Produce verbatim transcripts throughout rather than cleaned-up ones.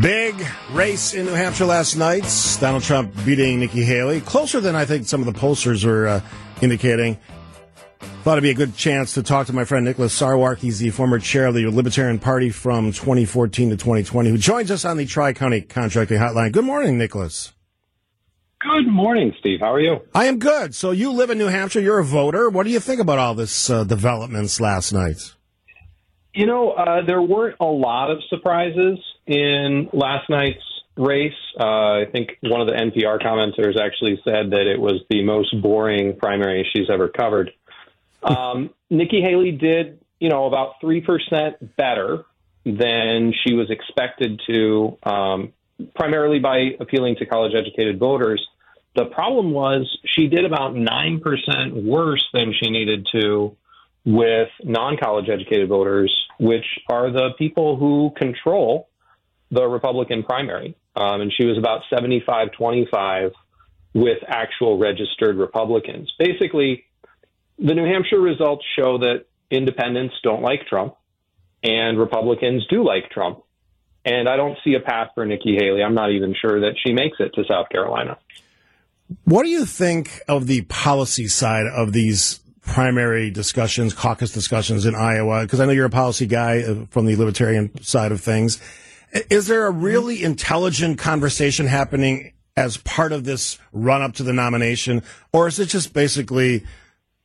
Big race in New Hampshire last night. Donald Trump beating Nikki Haley. Closer than I think some of the pollsters were uh, indicating. Thought it'd be a good chance to talk to my friend Nicholas Sarwark. He's the former chair of the Libertarian Party from twenty fourteen to twenty twenty, who joins us on the Tri-County Contracting Hotline. Good morning, Nicholas. Good morning, Steve. How are you? I am good. So you live in New Hampshire. You're a voter. What do you think about all this uh, developments last night? You know, uh, there weren't a lot of surprises in last night's race. Uh, I think one of the N P R commenters actually said that it was the most boring primary she's ever covered. Um, Nikki Haley did, you know, about three percent better than she was expected to, um, primarily by appealing to college-educated voters. The problem was she did about nine percent worse than she needed to with non-college educated voters, which are the people who control the Republican primary. Um, and she was about seventy-five twenty-five with actual registered Republicans. Basically, the New Hampshire results show that independents don't like Trump and Republicans do like Trump. And I don't see a path for Nikki Haley. I'm not even sure that she makes it to South Carolina. What do you think of the policy side of these primary discussions, caucus discussions in Iowa? Because I know you're a policy guy from the libertarian side of things. Is there a really intelligent conversation happening as part of this run-up to the nomination? Or is it just basically,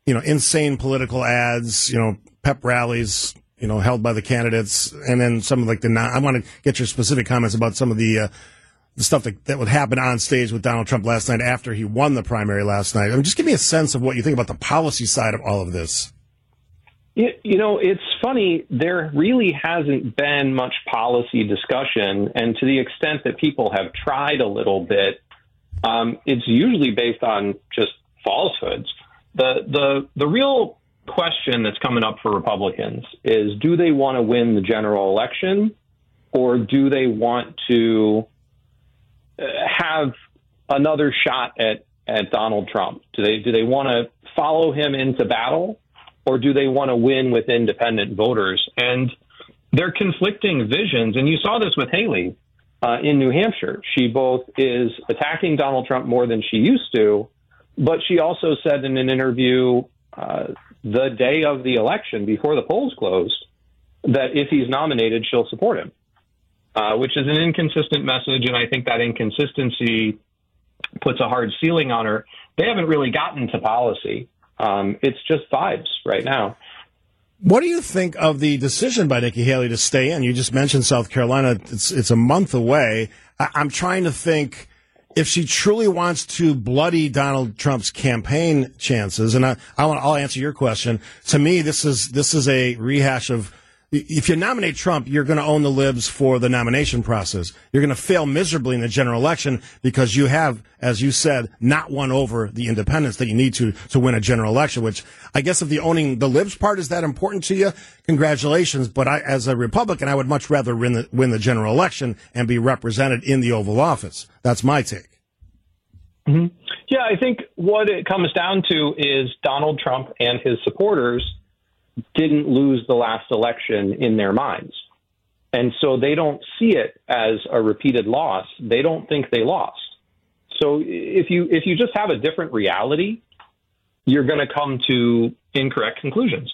you know, insane political ads, you know, pep rallies, you know, held by the candidates, and then some of like the non- I want to get your specific comments about some of the, uh, the stuff that, that would happen on stage with Donald Trump last night after he won the primary last night. I mean, just give me a sense of what you think about the policy side of all of this. You, you know, it's funny. There really hasn't been much policy discussion. And to the extent that people have tried a little bit, um, it's usually based on just falsehoods. The, the, the real question that's coming up for Republicans is, do they want to win the general election, or do they want to have another shot at, at Donald Trump? Do they do they want to follow him into battle, or do they want to win with independent voters? And they're conflicting visions. And you saw this with Haley uh, in New Hampshire. She both is attacking Donald Trump more than she used to, but she also said in an interview uh, the day of the election, before the polls closed, that if he's nominated, she'll support him. Uh, which is an inconsistent message, and I think that inconsistency puts a hard ceiling on her. They haven't really gotten to policy. Um, it's just vibes right now. What do you think of the decision by Nikki Haley to stay in? You just mentioned South Carolina. It's it's a month away. I- I'm trying to think if she truly wants to bloody Donald Trump's campaign chances. And I, I want I'll answer your question. To me, this is this is a rehash of, if you nominate Trump, you're going to own the libs for the nomination process. You're going to fail miserably in the general election because you have, as you said, not won over the independents that you need to to win a general election, which I guess if the owning the libs part is that important to you, congratulations. But I, as a Republican, I would much rather win the, win the general election and be represented in the Oval Office. That's my take. Mm-hmm. Yeah, I think what it comes down to is Donald Trump and his supporters didn't lose the last election in their minds. And so they don't see it as a repeated loss. They don't think they lost. So if you if you just have a different reality, you're going to come to incorrect conclusions.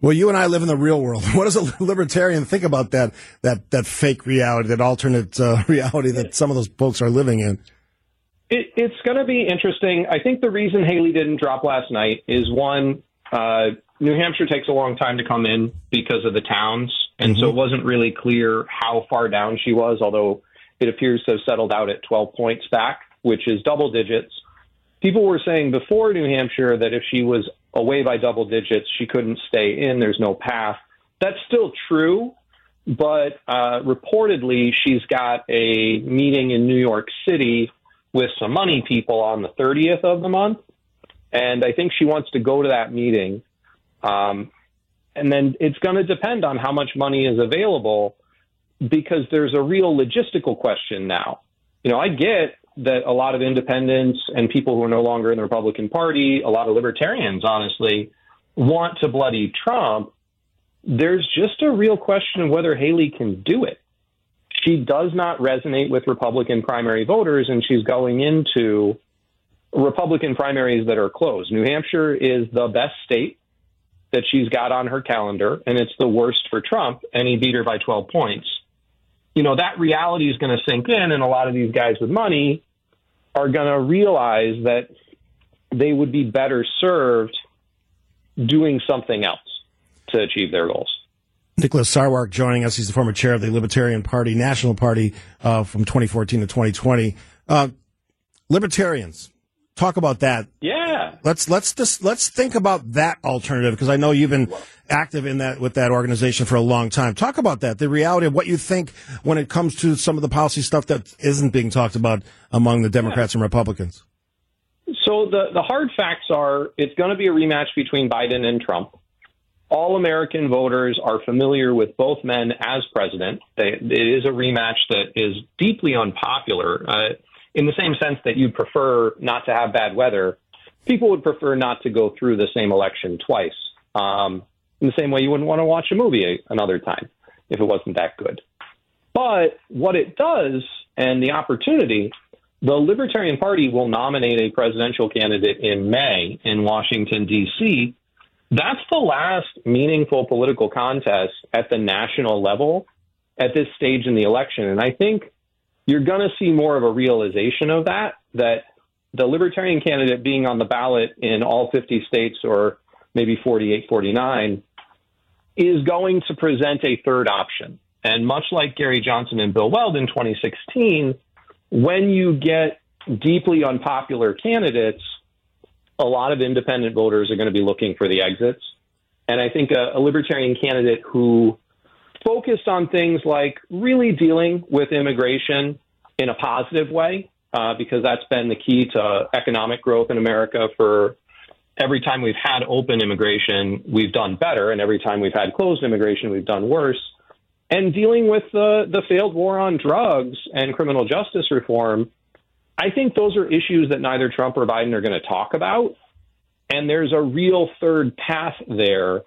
Well, you and I live in the real world. What does a libertarian think about that that that fake reality, that alternate uh, reality that some of those folks are living in? It, it's going to be interesting. I think the reason Haley didn't drop last night is one, uh, New Hampshire takes a long time to come in because of the towns, and mm-hmm. so it wasn't really clear how far down she was, although it appears to have settled out at twelve points back, which is double digits. People were saying before New Hampshire that if she was away by double digits, she couldn't stay in. There's no path. That's still true, but uh, reportedly she's got a meeting in New York City with some money people on the thirtieth of the month, and I think she wants to go to that meeting. Um, and then it's going to depend on how much money is available, because there's a real logistical question now. You know, I get that a lot of independents and people who are no longer in the Republican Party, a lot of libertarians, honestly, want to bloody Trump. There's just a real question of whether Haley can do it. she does not resonate with Republican primary voters, and she's going into Republican primaries that are closed. New Hampshire is the best state that she's got on her calendar, and it's the worst for Trump, and he beat her by twelve points. You know, that reality is going to sink in, and a lot of these guys with money are going to realize that they would be better served doing something else to achieve their goals. Nicholas Sarwark joining us. He's the former chair of the Libertarian Party, National Party, uh, from twenty fourteen to twenty twenty. Uh, libertarians, talk about that. Yeah. Let's let's just let's think about that alternative, because I know you've been active in that with that organization for a long time. Talk about that, the reality of what you think when it comes to some of the policy stuff that isn't being talked about among the Democrats yeah. and Republicans. So the the hard facts are it's going to be a rematch between Biden and Trump. All American voters are familiar with both men as president. They, it is a rematch that is deeply unpopular uh, in the same sense that you'd prefer not to have bad weather. People would prefer not to go through the same election twice. Um, in the same way you wouldn't want to watch a movie another time if it wasn't that good. But what it does, and the opportunity, the Libertarian Party will nominate a presidential candidate in May in Washington, D C, that's the last meaningful political contest at the national level at this stage in the election. And I think you're going to see more of a realization of that, that the Libertarian candidate being on the ballot in all fifty states or maybe forty-eight, forty-nine is going to present a third option. And much like Gary Johnson and Bill Weld in twenty sixteen, when you get deeply unpopular candidates, a lot of independent voters are going to be looking for the exits. And I think a, a libertarian candidate who focused on things like really dealing with immigration in a positive way, uh, because that's been the key to economic growth in America. For every time we've had open immigration, we've done better. And every time we've had closed immigration, we've done worse. And dealing with the, the failed war on drugs and criminal justice reform, I think those are issues that neither Trump or Biden are going to talk about. And there's a real third path there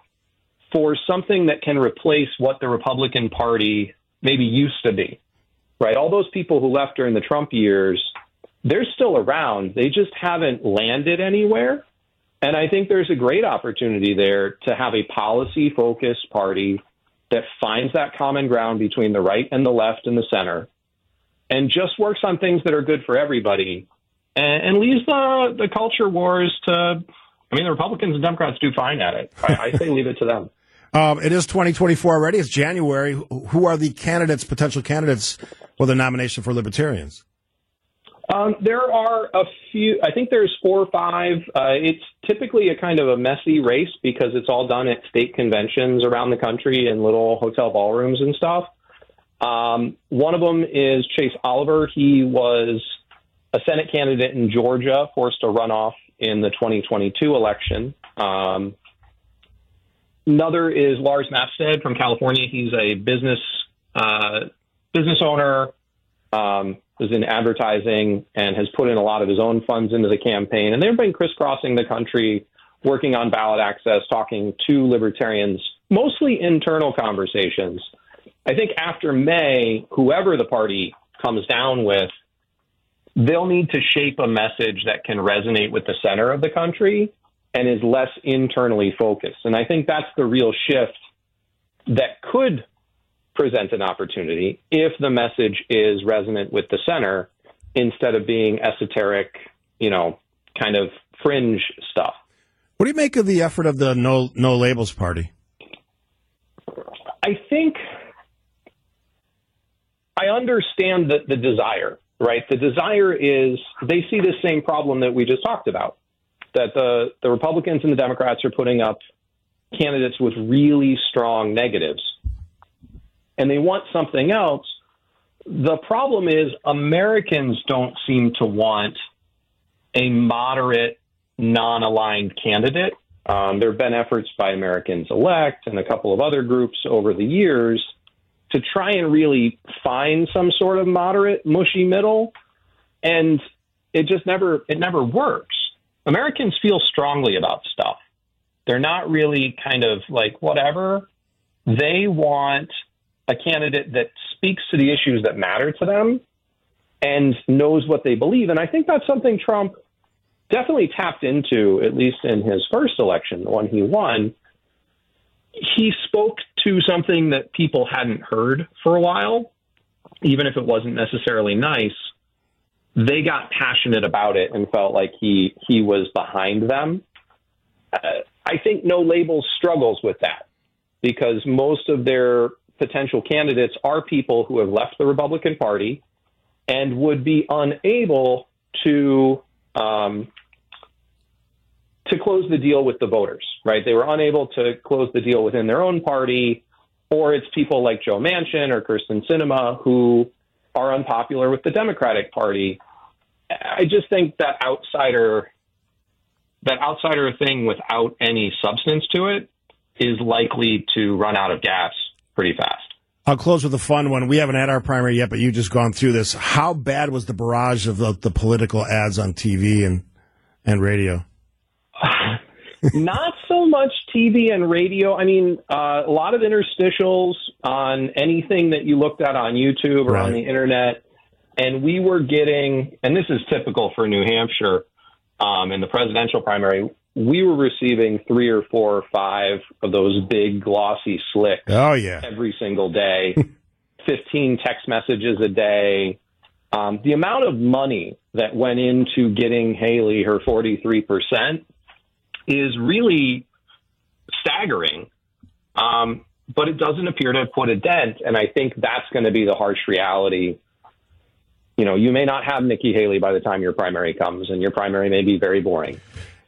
for something that can replace what the Republican Party maybe used to be, right? All those people who left during the Trump years, they're still around. They just haven't landed anywhere. And I think there's a great opportunity there to have a policy-focused party that finds that common ground between the right and the left and the center, and just works on things that are good for everybody, and, and leaves the, the culture wars to, I mean, the Republicans and Democrats do fine at it. I, I say leave it to them. Um, it is twenty twenty-four already. It's January. Who are the candidates, potential candidates, for the nomination for Libertarians? Um, there are a few. I think there's four or five. Uh, it's typically a kind of a messy race because it's all done at state conventions around the country and little hotel ballrooms and stuff. Um, one of them is Chase Oliver. He was a Senate candidate in Georgia, forced a runoff in the twenty twenty-two election. Um, another is Lars Mapstead from California. He's a business uh, business owner, um, was in advertising, and has put in a lot of his own funds into the campaign. And they've been crisscrossing the country, working on ballot access, talking to libertarians, mostly internal conversations. I think after May, whoever the party comes down with, they'll need to shape a message that can resonate with the center of the country and is less internally focused. And I think that's the real shift that could present an opportunity if the message is resonant with the center instead of being esoteric, you know, kind of fringe stuff. What do you make of the effort of the No, No Labels party? I think... I understand that the desire, right? The desire is they see this same problem that we just talked about, that the, the Republicans and the Democrats are putting up candidates with really strong negatives, and they want something else. The problem is Americans don't seem to want a moderate, non-aligned candidate. Um, there have been efforts by Americans Elect and a couple of other groups over the years to try and really find some sort of moderate, mushy middle, and it just never it never works. Americans feel strongly about stuff. They're not really kind of like whatever. They want a candidate that speaks to the issues that matter to them and knows what they believe. And I think that's something Trump definitely tapped into, at least in his first election, the one he won. He spoke to something that people hadn't heard for a while, even if it wasn't necessarily nice. They got passionate about it and felt like he he was behind them. Uh, I think No Labels struggles with that because most of their potential candidates are people who have left the Republican Party and would be unable to um, to close the deal with the voters, right? They were unable to close the deal within their own party, or it's people like Joe Manchin or Kirsten Sinema who are unpopular with the Democratic Party. I just think that outsider, that outsider thing without any substance to it is likely to run out of gas pretty fast. I'll close with a fun one. We haven't had our primary yet, but you've just gone through this. How bad was the barrage of the, the political ads on T V and, and radio? Not so much T V and radio. I mean, uh, a lot of interstitials on anything that you looked at on YouTube or right. on the internet. And we were getting, and this is typical for New Hampshire um, in the presidential primary, we were receiving three or four or five of those big glossy slicks oh, yeah. every single day, fifteen text messages a day. Um, the amount of money that went into getting Haley her forty-three percent is really staggering, um, but it doesn't appear to have put a dent, and I think that's going to be the harsh reality. You know, you may not have Nikki Haley by the time your primary comes, and your primary may be very boring.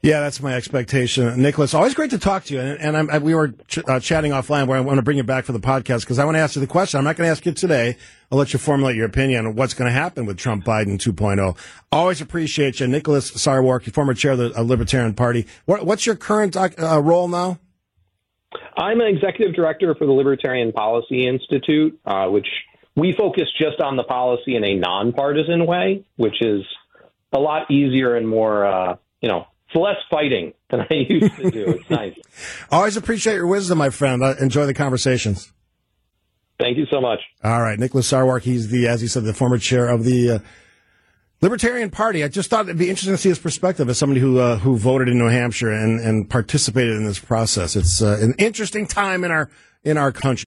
Yeah, that's my expectation. Nicholas, always great to talk to you, and, and I'm, I, we were ch- uh, chatting offline where I want to bring you back for the podcast because I want to ask you the question. I'm not going to ask you today. I'll let you formulate your opinion on what's going to happen with Trump-Biden two point oh. Always appreciate you. Nicholas Sarwark, former chair of the Libertarian Party. What, what's your current uh, role now? I'm an executive director for the Libertarian Policy Institute, uh, which we focus just on the policy in a nonpartisan way, which is a lot easier and more, uh, you know, it's less fighting than I used to do. It's nice. Always appreciate your wisdom, my friend. I enjoy the conversations. Thank you so much. All right. Nicholas Sarwark, he's the, as he said, the former chair of the uh, Libertarian Party. I just thought it'd be interesting to see his perspective as somebody who uh, who voted in New Hampshire and, and participated in this process. It's uh, an interesting time in our in our country.